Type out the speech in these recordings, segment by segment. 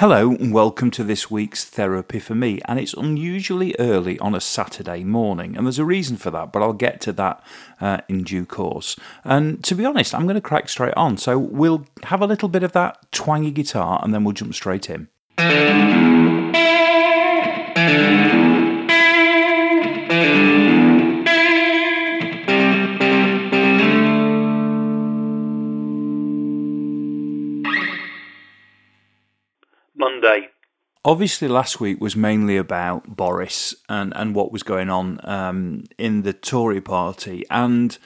Hello and welcome to this week's Therapy for Me, and it's unusually early on a Saturday morning, and there's a reason for that, but I'll get to that in due course. And to be honest, I'm going to crack straight on, so we'll have a little bit of that twangy guitar and then we'll jump straight in. Monday. Obviously, last week was mainly about Boris and what was going on in the Tory party, and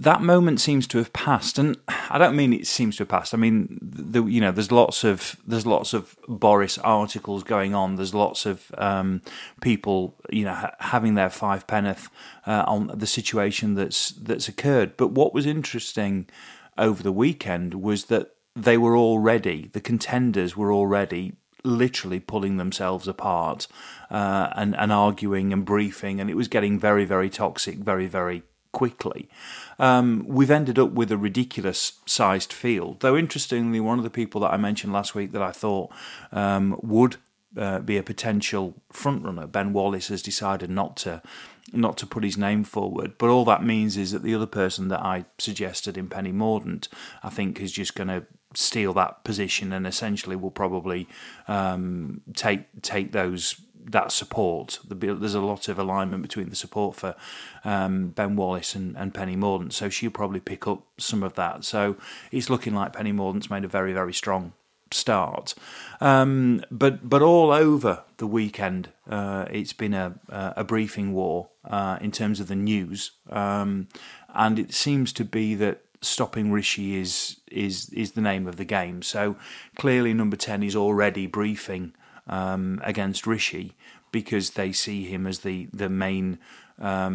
that moment seems to have passed. And I don't mean it seems to have passed. I mean, there's lots of Boris articles going on. There's lots of people, having their fivepenneth on the situation that's occurred. But what was interesting over the weekend was that they were already, the contenders were already literally pulling themselves apart and arguing and briefing, and it was getting very, very toxic very, very quickly. We've ended up with a ridiculous-sized field, though interestingly one of the people that I mentioned last week that I thought would be a potential frontrunner, Ben Wallace, has decided not to put his name forward. But all that means is that the other person that I suggested in Penny Mordaunt, I think, is just going to steal that position and essentially will probably take that support. There's a lot of alignment between the support for Ben Wallace and Penny Mordaunt, so she'll probably pick up some of that. So it's looking like Penny Mordaunt's made a very, very strong start. But all over the weekend, it's been a briefing war in terms of the news, and it seems to be that stopping Rishi is the name of the game. So clearly, number 10 is already briefing against Rishi because they see him as the main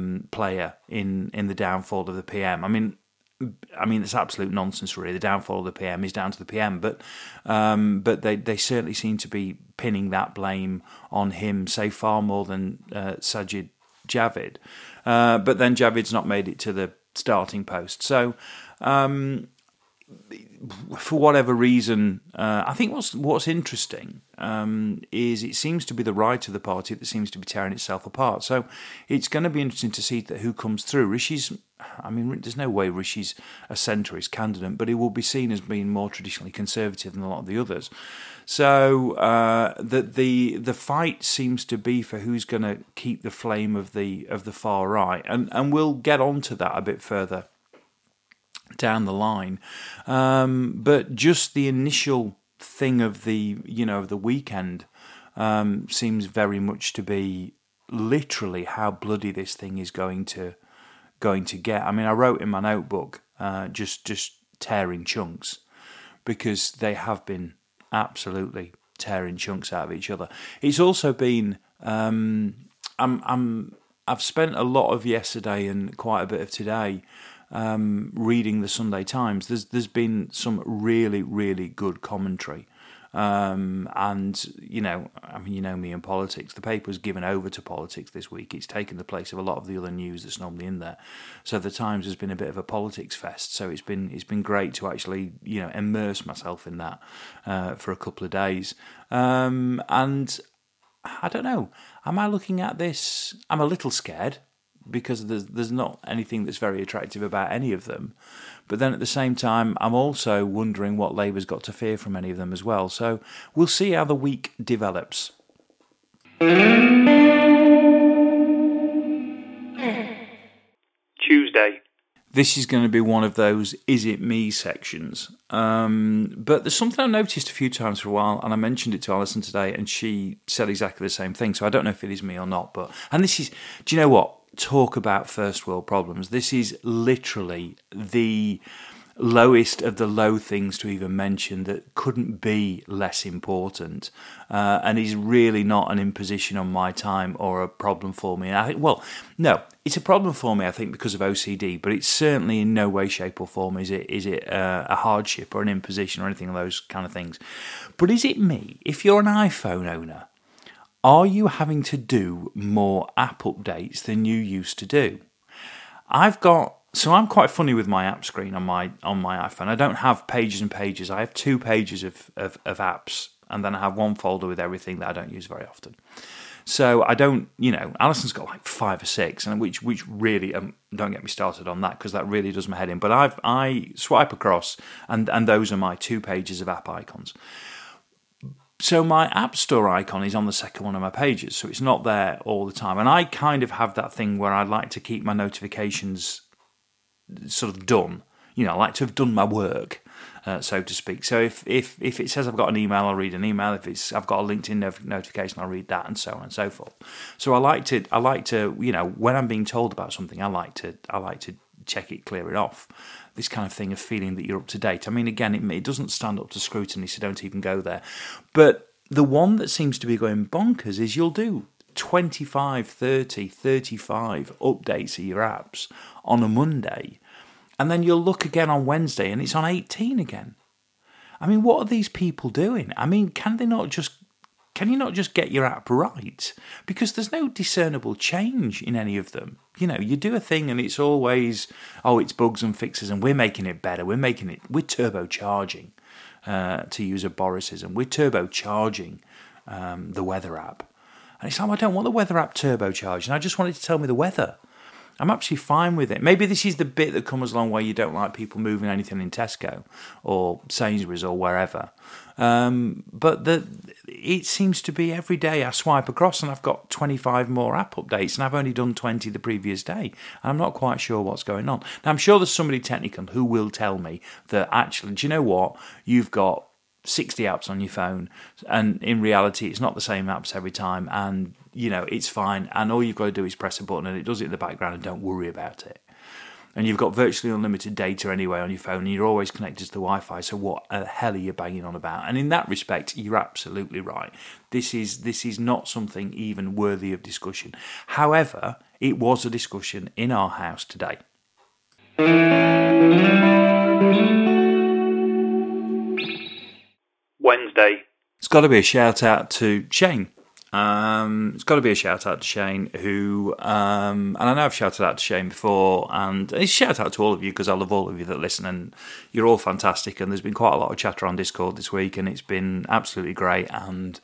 player in the downfall of the PM. I mean, it's absolute nonsense, really. The downfall of the PM is down to the PM, but they certainly seem to be pinning that blame on him, say, far more than Sajid Javid. But then Javid's not made it to the starting post. So, for whatever reason, I think what's interesting is it seems to be the right of the party that seems to be tearing itself apart. So it's going to be interesting to see who comes through. There's no way Rishi's a centrist candidate, but he will be seen as being more traditionally conservative than a lot of the others. So the fight seems to be for who's going to keep the flame of the far right, and we'll get onto that a bit further down the line, but just the initial thing of the weekend seems very much to be literally how bloody this thing is going to get. I mean, I wrote in my notebook just tearing chunks, because they have been absolutely tearing chunks out of each other. It's also been I've spent a lot of yesterday and quite a bit of today reading the Sunday Times. There's been some really, really good commentary, and me in politics, the paper's given over to politics this week. It's taken the place of a lot of the other news that's normally in there. So the Times has been a bit of a politics fest. So it's been great to actually immerse myself in that for a couple of days, and I don't know. Am I looking at this? I'm a little scared, because there's not anything that's very attractive about any of them. But then at the same time, I'm also wondering what Labour's got to fear from any of them as well. So we'll see how the week develops. Tuesday. This is going to be one of those "Is it me?" sections. But there's something I've noticed a few times for a while, and I mentioned it to Alison today, and she said exactly the same thing. So I don't know if it is me or not. And this is, do you know what? Talk about first world problems. This is literally the lowest of the low things to even mention that couldn't be less important, and is really not an imposition on my time or a problem for me. And I think, well, no, it's a problem for me, I think, because of OCD, but it's certainly in no way, shape or form is it a hardship or an imposition or anything of those kind of things. But is it me? If you're an iPhone owner, are you having to do more app updates than you used to do? I'm quite funny with my app screen on my iPhone. I don't have pages and pages. I have 2 pages of apps and then I have one folder with everything that I don't use very often. So I don't, you know, Alison's got like 5 or 6, and which really, don't get me started on that, because that really does my head in. But I swipe across, and those are my 2 pages of app icons. So my App Store icon is on the second one of my pages, so it's not there all the time. And I kind of have that thing where I'd like to keep my notifications sort of done. You know, I like to have done my work, so to speak. So if it says I've got an email, I'll read an email. If it's I've got a LinkedIn notification, I'll read that, and so on and so forth. So I like to, you know, when I'm being told about something, I like to check it, clear it off. This kind of thing of feeling that you're up to date. I mean, again, it doesn't stand up to scrutiny, so don't even go there. But the one that seems to be going bonkers is you'll do 25, 30, 35 updates of your apps on a Monday, and then you'll look again on Wednesday and it's on 18 again. I mean, what are these people doing? I mean, can you not just get your app right? Because there's no discernible change in any of them. You know, you do a thing and it's always, oh, it's bugs and fixes, and we're making it better. We're turbocharging, to use a Borisism. We're turbocharging the weather app. And it's like, I don't want the weather app turbocharging. I just want it to tell me the weather. I'm actually fine with it. Maybe this is the bit that comes along where you don't like people moving anything in Tesco or Sainsbury's or wherever. It seems to be every day I swipe across and I've got 25 more app updates, and I've only done 20 the previous day. I'm not quite sure what's going on. Now, I'm sure there's somebody technical who will tell me that actually, do you know what? You've got 60 apps on your phone, and in reality, it's not the same apps every time, and you know, it's fine, and all you've got to do is press a button and it does it in the background, and don't worry about it. And you've got virtually unlimited data anyway on your phone, and you're always connected to the Wi-Fi, so what the hell are you banging on about? And in that respect, you're absolutely right. This is not something even worthy of discussion. However, it was a discussion in our house today. Wednesday. It's got to be a shout-out to Shane. Who, and I know I've shouted out to Shane before, and it's shout out to all of you, because I love all of you that listen, and you're all fantastic, and there's been quite a lot of chatter on Discord this week, and it's been absolutely great, and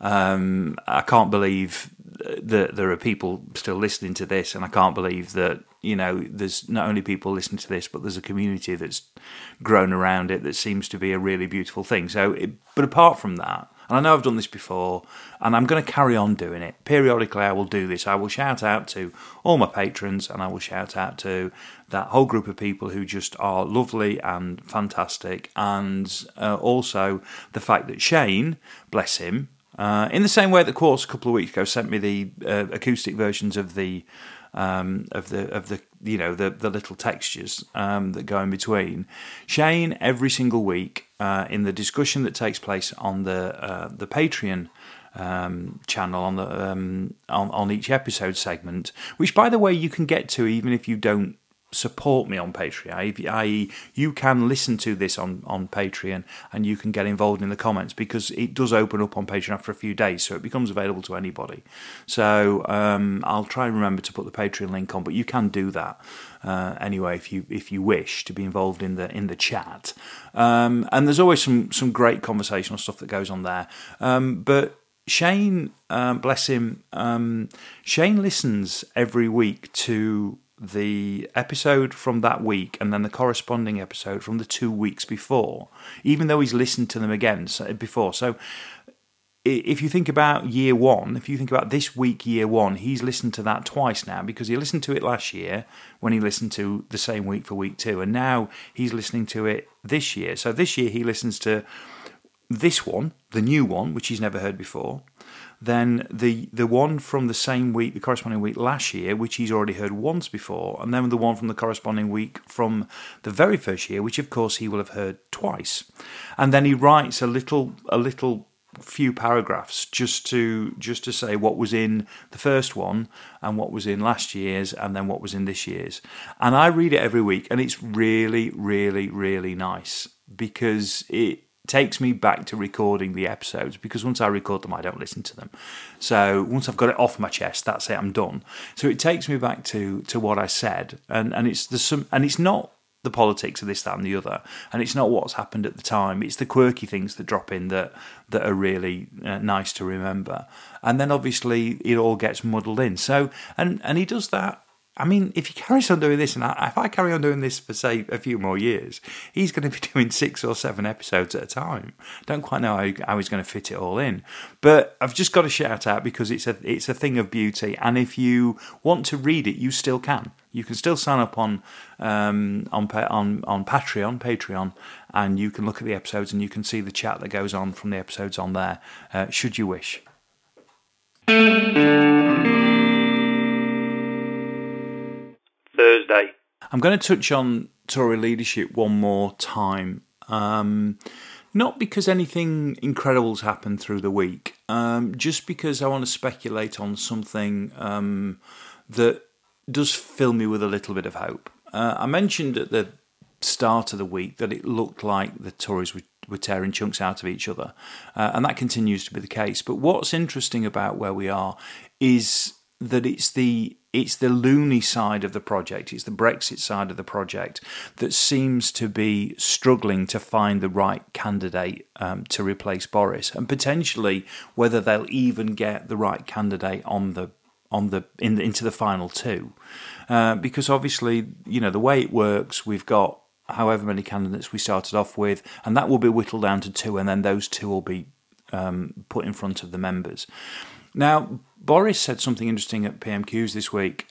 I can't believe that there are people still listening to this, and I can't believe that, you know, there's not only people listening to this, but there's a community that's grown around it that seems to be a really beautiful thing. But apart from that, and I know I've done this before, and I'm going to carry on doing it. Periodically, I will do this. I will shout out to all my patrons, and I will shout out to that whole group of people who just are lovely and fantastic. And also the fact that Shane, bless him, in the same way that Quartz a couple of weeks ago sent me the acoustic versions of the you know, the little textures that go in between. Shane, every single week, in the discussion that takes place on the Patreon channel, on the on each episode segment, which, by the way, you can get to even if you don't support me on Patreon, i.e. you can listen to this on Patreon, and you can get involved in the comments, because it does open up on Patreon after a few days, so it becomes available to anybody. So I'll try and remember to put the Patreon link on, but you can do that anyway if you wish to be involved in the chat. And there's always some great conversational stuff that goes on there. But Shane, bless him, Shane listens every week to the episode from that week and then the corresponding episode from the 2 weeks before, even though he's listened to them again before. So if you think about year one, if you think about this week, year one, he's listened to that twice now, because he listened to it last year when he listened to the same week for week two, and now he's listening to it this year. So this year he listens to this one, the new one, which he's never heard before, then the one from the same week, the corresponding week last year, which he's already heard once before, and then the one from the corresponding week from the very first year, which of course he will have heard twice. And then he writes a little few paragraphs just to say what was in the first one and what was in last year's and then what was in this year's. And I read it every week, and it's really, really, really nice, because it takes me back to recording the episodes, because once I record them, I don't listen to them. So once I've got it off my chest, that's it, I'm done. So it takes me back to what I said, and it's not the politics of this, that and the other. And it's not what's happened at the time. It's the quirky things that drop in that are really nice to remember. And then obviously it all gets muddled in. So, and he does that. I mean, if he carries on doing this, and if I carry on doing this for, say, a few more years, he's going to be doing 6 or 7 episodes at a time. Don't quite know how he's going to fit it all in. But I've just got to shout out because it's a thing of beauty. And if you want to read it, you still can. You can still sign up on Patreon, and you can look at the episodes and you can see the chat that goes on from the episodes on there, should you wish. Thursday. I'm going to touch on Tory leadership one more time. Not because anything incredible's happened through the week, just because I want to speculate on something that does fill me with a little bit of hope. I mentioned at the start of the week that it looked like the Tories were tearing chunks out of each other, and that continues to be the case. But what's interesting about where we are is that it's the loony side of the project, it's the Brexit side of the project that seems to be struggling to find the right candidate to replace Boris, and potentially whether they'll even get the right candidate into the final two, because obviously, you know, the way it works, we've got however many candidates we started off with, and that will be whittled down to 2, and then those 2 will be put in front of the members. Now, Boris said something interesting at PMQs this week,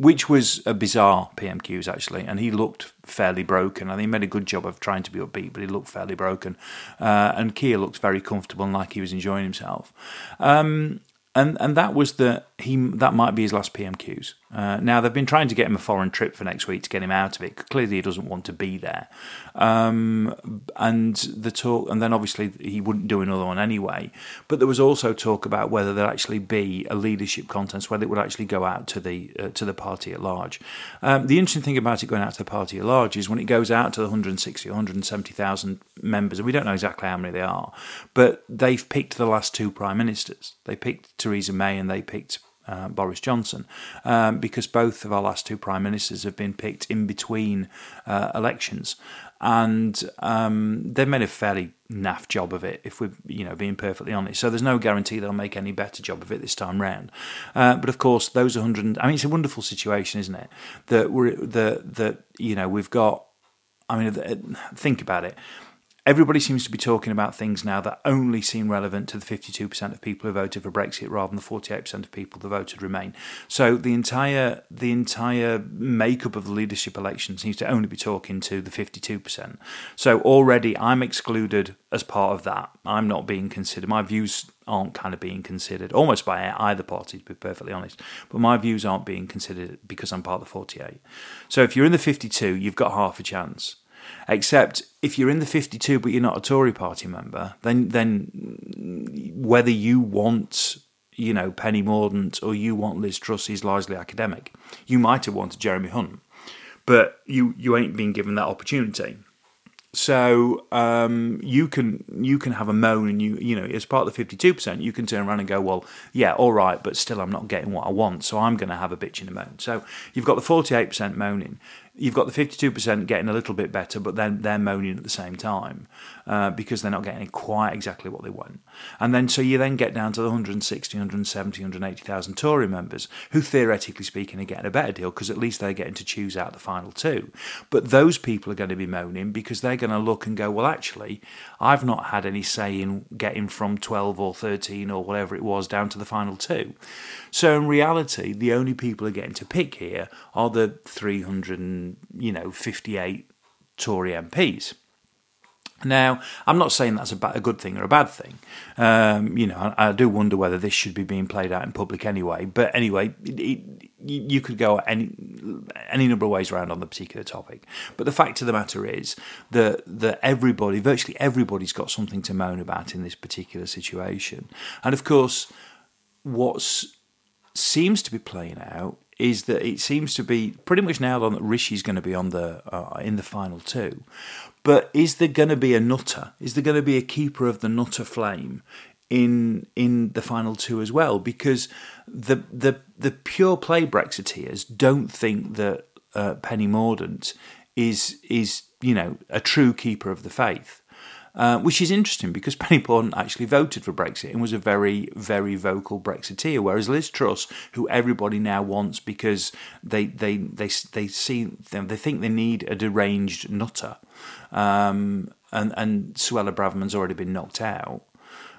which was a bizarre PMQs, actually, and he looked fairly broken. I think he made a good job of trying to be upbeat, but he looked fairly broken. And Keir looked very comfortable and like he was enjoying himself. And that was that might be his last PMQs. Now, they've been trying to get him a foreign trip for next week to get him out of it. Clearly, he doesn't want to be there. And then obviously he wouldn't do another one anyway. But there was also talk about whether there'd actually be a leadership contest, whether it would actually go out to the party at large. The interesting thing about it going out to the party at large is when it goes out to the 160,000, 170,000 members, and we don't know exactly how many they are, but they've picked the last 2 prime ministers. They picked Theresa May and they picked Boris Johnson, because both of our last 2 prime ministers have been picked in between elections, and they've made a fairly naff job of it, if we're being perfectly honest. So there's no guarantee they'll make any better job of it this time round. But of course, those 100. I mean, it's a wonderful situation, isn't it? That we've got. I mean, think about it. Everybody seems to be talking about things now that only seem relevant to the 52% of people who voted for Brexit rather than the 48% of people that voted Remain. So the entire makeup of the leadership election seems to only be talking to the 52%. So already I'm excluded as part of that. I'm not being considered. My views aren't kind of being considered, almost by either party, to be perfectly honest. But my views aren't being considered because I'm part of the 48. So if you're in the 52, you've got half a chance. Except if you're in the 52 but you're not a Tory party member, then whether you want Penny Mordaunt or you want Liz Truss is largely academic. You might have wanted Jeremy Hunt, but you ain't been given that opportunity. So you can have a moan, and you as part of the 52%, you can turn around and go, well, yeah, all right, but still I'm not getting what I want, so I'm going to have a bitch and a moan. So you've got the 48% moaning, you've got the 52% getting a little bit better, but then they're moaning at the same time because they're not getting quite exactly what they want. And then so you then get down to the 160, 170, 180,000 Tory members who, theoretically speaking, are getting a better deal because at least they're getting to choose out the final 2. But those people are going to be moaning because they're going to look and go, well, actually, I've not had any say in getting from 12 or 13 or whatever it was down to the final 2. So in reality, the only people who are getting to pick here are the 358 Tory MPs. Now, I'm not saying that's a good thing or a bad thing. I do wonder whether this should be being played out in public anyway. But anyway, you could go any number of ways around on the particular topic. But the fact of the matter is that everybody, virtually everybody's got something to moan about in this particular situation. And of course, what seems to be playing out is that it seems to be pretty much nailed on that Rishi's going to be on the in the final 2. But is there going to be a nutter? Is there going to be a keeper of the nutter flame in the final 2 as well? Because the pure play Brexiteers don't think that Penny Mordaunt is you know, a true keeper of the faith, which is interesting because Penny Mordaunt actually voted for Brexit and was a very, very vocal Brexiteer, whereas Liz Truss, who everybody now wants because they think they need a deranged nutter, and Suella Braverman's already been knocked out.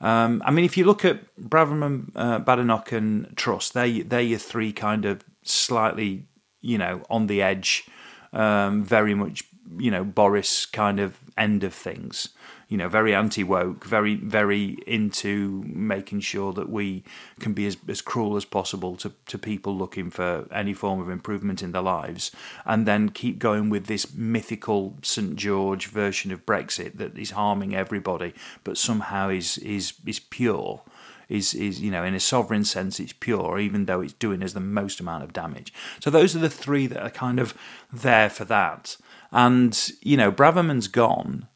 I mean, if you look at Braverman, Badenoch and Truss, they are three kind of slightly, you know, on the edge, very much, you know, Boris kind of end of things, you know, very anti-woke, very, very into making sure that we can be as cruel as possible to people looking for any form of improvement in their lives, and then keep going with this mythical St. George version of Brexit that is harming everybody, but somehow is pure. Is you know, in a sovereign sense, it's pure, even though it's doing us the most amount of damage. So those are the three that are kind of there for that. And, you know, Braverman's gone.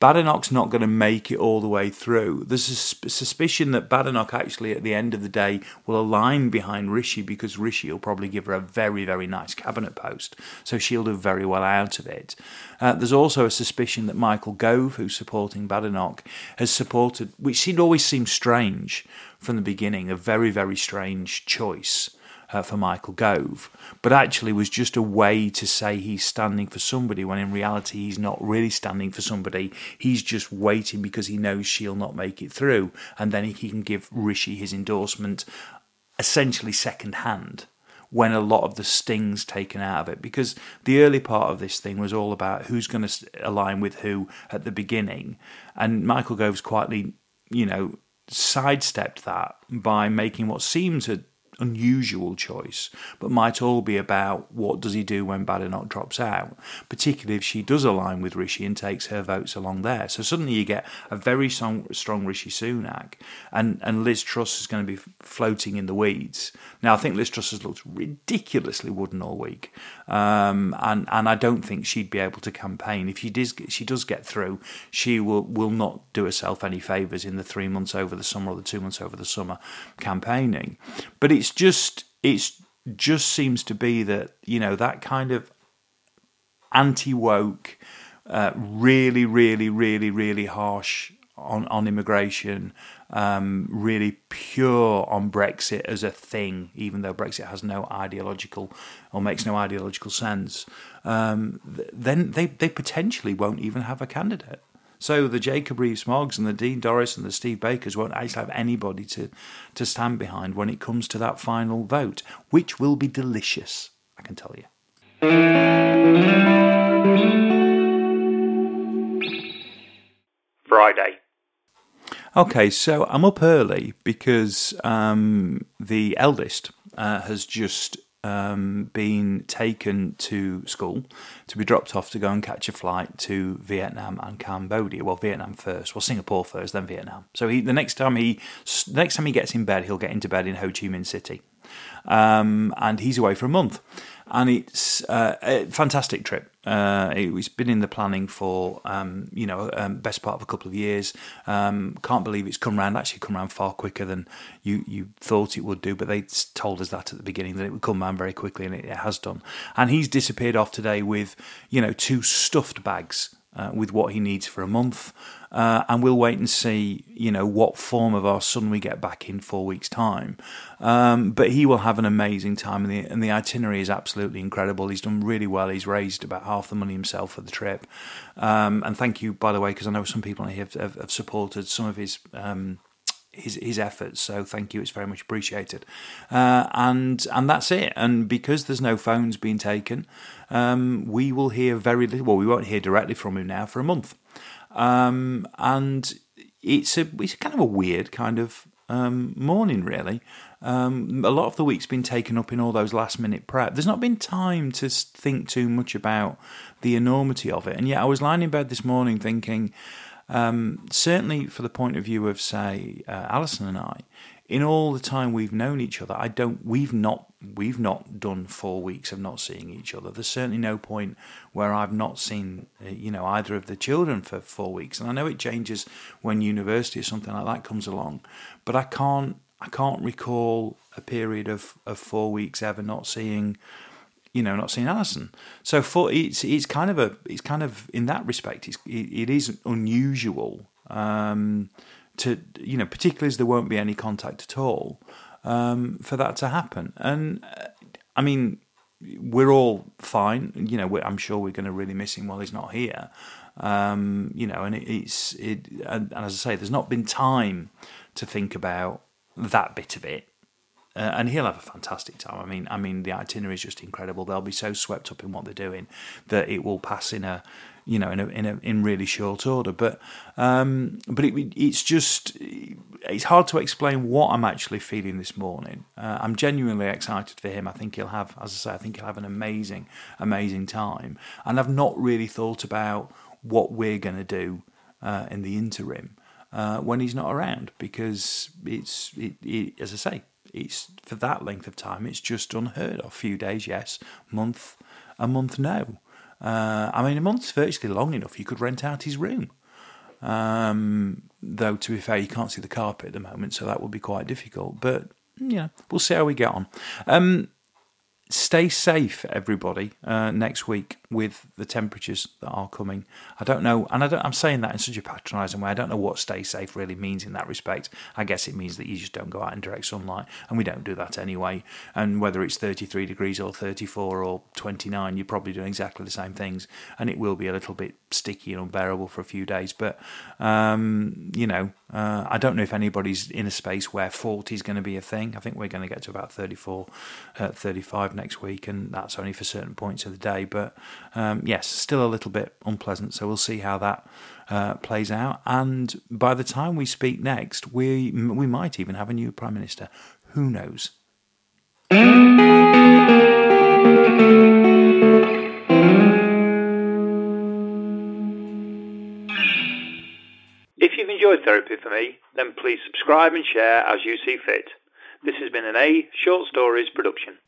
Badenoch's not going to make it all the way through. There's a suspicion that Badenoch actually, at the end of the day, will align behind Rishi because Rishi will probably give her a very, very nice cabinet post. So she'll do very well out of it. There's also a suspicion that Michael Gove, who's supporting Badenoch, has supported, which always seemed strange from the beginning, a very, very strange choice for Michael Gove, but actually was just a way to say he's standing for somebody when in reality he's not really standing for somebody. He's just waiting because he knows she'll not make it through, and then he can give Rishi his endorsement essentially second hand when a lot of the sting's taken out of it, because the early part of this thing was all about who's going to align with who at the beginning, and Michael Gove's quietly, you know, sidestepped that by making what seems a unusual choice, but might all be about what does he do when Badenoch drops out, particularly if she does align with Rishi and takes her votes along there. So suddenly you get a very strong Rishi Sunak, and Liz Truss is going to be floating in the weeds. Now, I think Liz Truss has looked ridiculously wooden all week, and I don't think she'd be able to campaign. If she does get through, she will not do herself any favours in the 3 months over the summer or the 2 months over the summer campaigning. But it just seems to be that, you know, that kind of anti-woke, really, really, really, really harsh on immigration, really pure on Brexit as a thing, even though Brexit has no ideological or makes no ideological sense, then they potentially won't even have a candidate. So the Jacob Rees-Moggs and the Dean Doris and the Steve Bakers won't actually have anybody to stand behind when it comes to that final vote, which will be delicious, I can tell you. Friday. Okay, so I'm up early because the eldest has just been taken to school to be dropped off to go and catch a flight to Vietnam and Cambodia. Well, Vietnam first. Well, Singapore first, then Vietnam. So the next time he gets in bed, he'll get into bed in Ho Chi Minh City, and he's away for a month. And it's a fantastic trip. It's been in the planning for, best part of a couple of years. Can't believe it's come round far quicker than you thought it would do. But they told us that at the beginning, that it would come round very quickly, and it has done. And he's disappeared off today with, you know, two stuffed bags with what he needs for a month. And we'll wait and see, you know, what form of our son we get back in 4 weeks' time. But he will have an amazing time, and the itinerary is absolutely incredible. He's done really well. He's raised about half the money himself for the trip. And thank you, by the way, because I know some people here have supported some of his efforts, so thank you, it's very much appreciated. And that's it. And because there's no phones being taken, we will hear very little. Well, we won't hear directly from him now for a month. And it's kind of a weird kind of morning, really. A lot of the week's been taken up in all those last-minute prep. There's not been time to think too much about the enormity of it, and yet I was lying in bed this morning thinking, certainly for the point of view of, say, Alison and I, in all the time we've known each other, we've not done 4 weeks of not seeing each other. There's certainly no point where I've not seen, either of the children for 4 weeks. And I know it changes when university or something like that comes along, but I can't recall a period of 4 weeks ever not seeing, you know, not seen Alison. So for it's kind of in that respect, it is unusual to, you know, particularly as there won't be any contact at all, for that to happen. And I mean, we're all fine, you know. I'm sure we're going to really miss him while he's not here, you know. And and as I say, there's not been time to think about that bit of it. And he'll have a fantastic time. I mean, the itinerary is just incredible. They'll be so swept up in what they're doing that it will pass in really short order. But it's hard to explain what I'm actually feeling this morning. I'm genuinely excited for him. I think he'll have, as I say, an amazing, amazing time. And I've not really thought about what we're going to do in the interim when he's not around, because it's as I say. It's for that length of time. It's just unheard of. A few days, yes. A month, no. A month's virtually long enough. You could rent out his room. Though, to be fair, you can't see the carpet at the moment, so that would be quite difficult. But you know, we'll see how we get on. Stay safe, everybody. Next week with the temperatures that are coming, I don't know, and I'm saying that in such a patronising way. I don't know what "stay safe" really means in that respect. I guess it means that you just don't go out in direct sunlight, and we don't do that anyway. And whether it's 33 degrees or 34 or 29, you're probably doing exactly the same things, and it will be a little bit sticky and unbearable for a few days. But you know, I don't know if anybody's in a space where 40 is going to be a thing. I think we're going to get to about 34, 35. Next week, and that's only for certain points of the day, but yes, still a little bit unpleasant, so we'll see how that plays out. And by the time we speak next, we might even have a new Prime Minister. Who knows? If you've enjoyed Therapy for Me, then please subscribe and share as you see fit. This has been an A Short Stories production.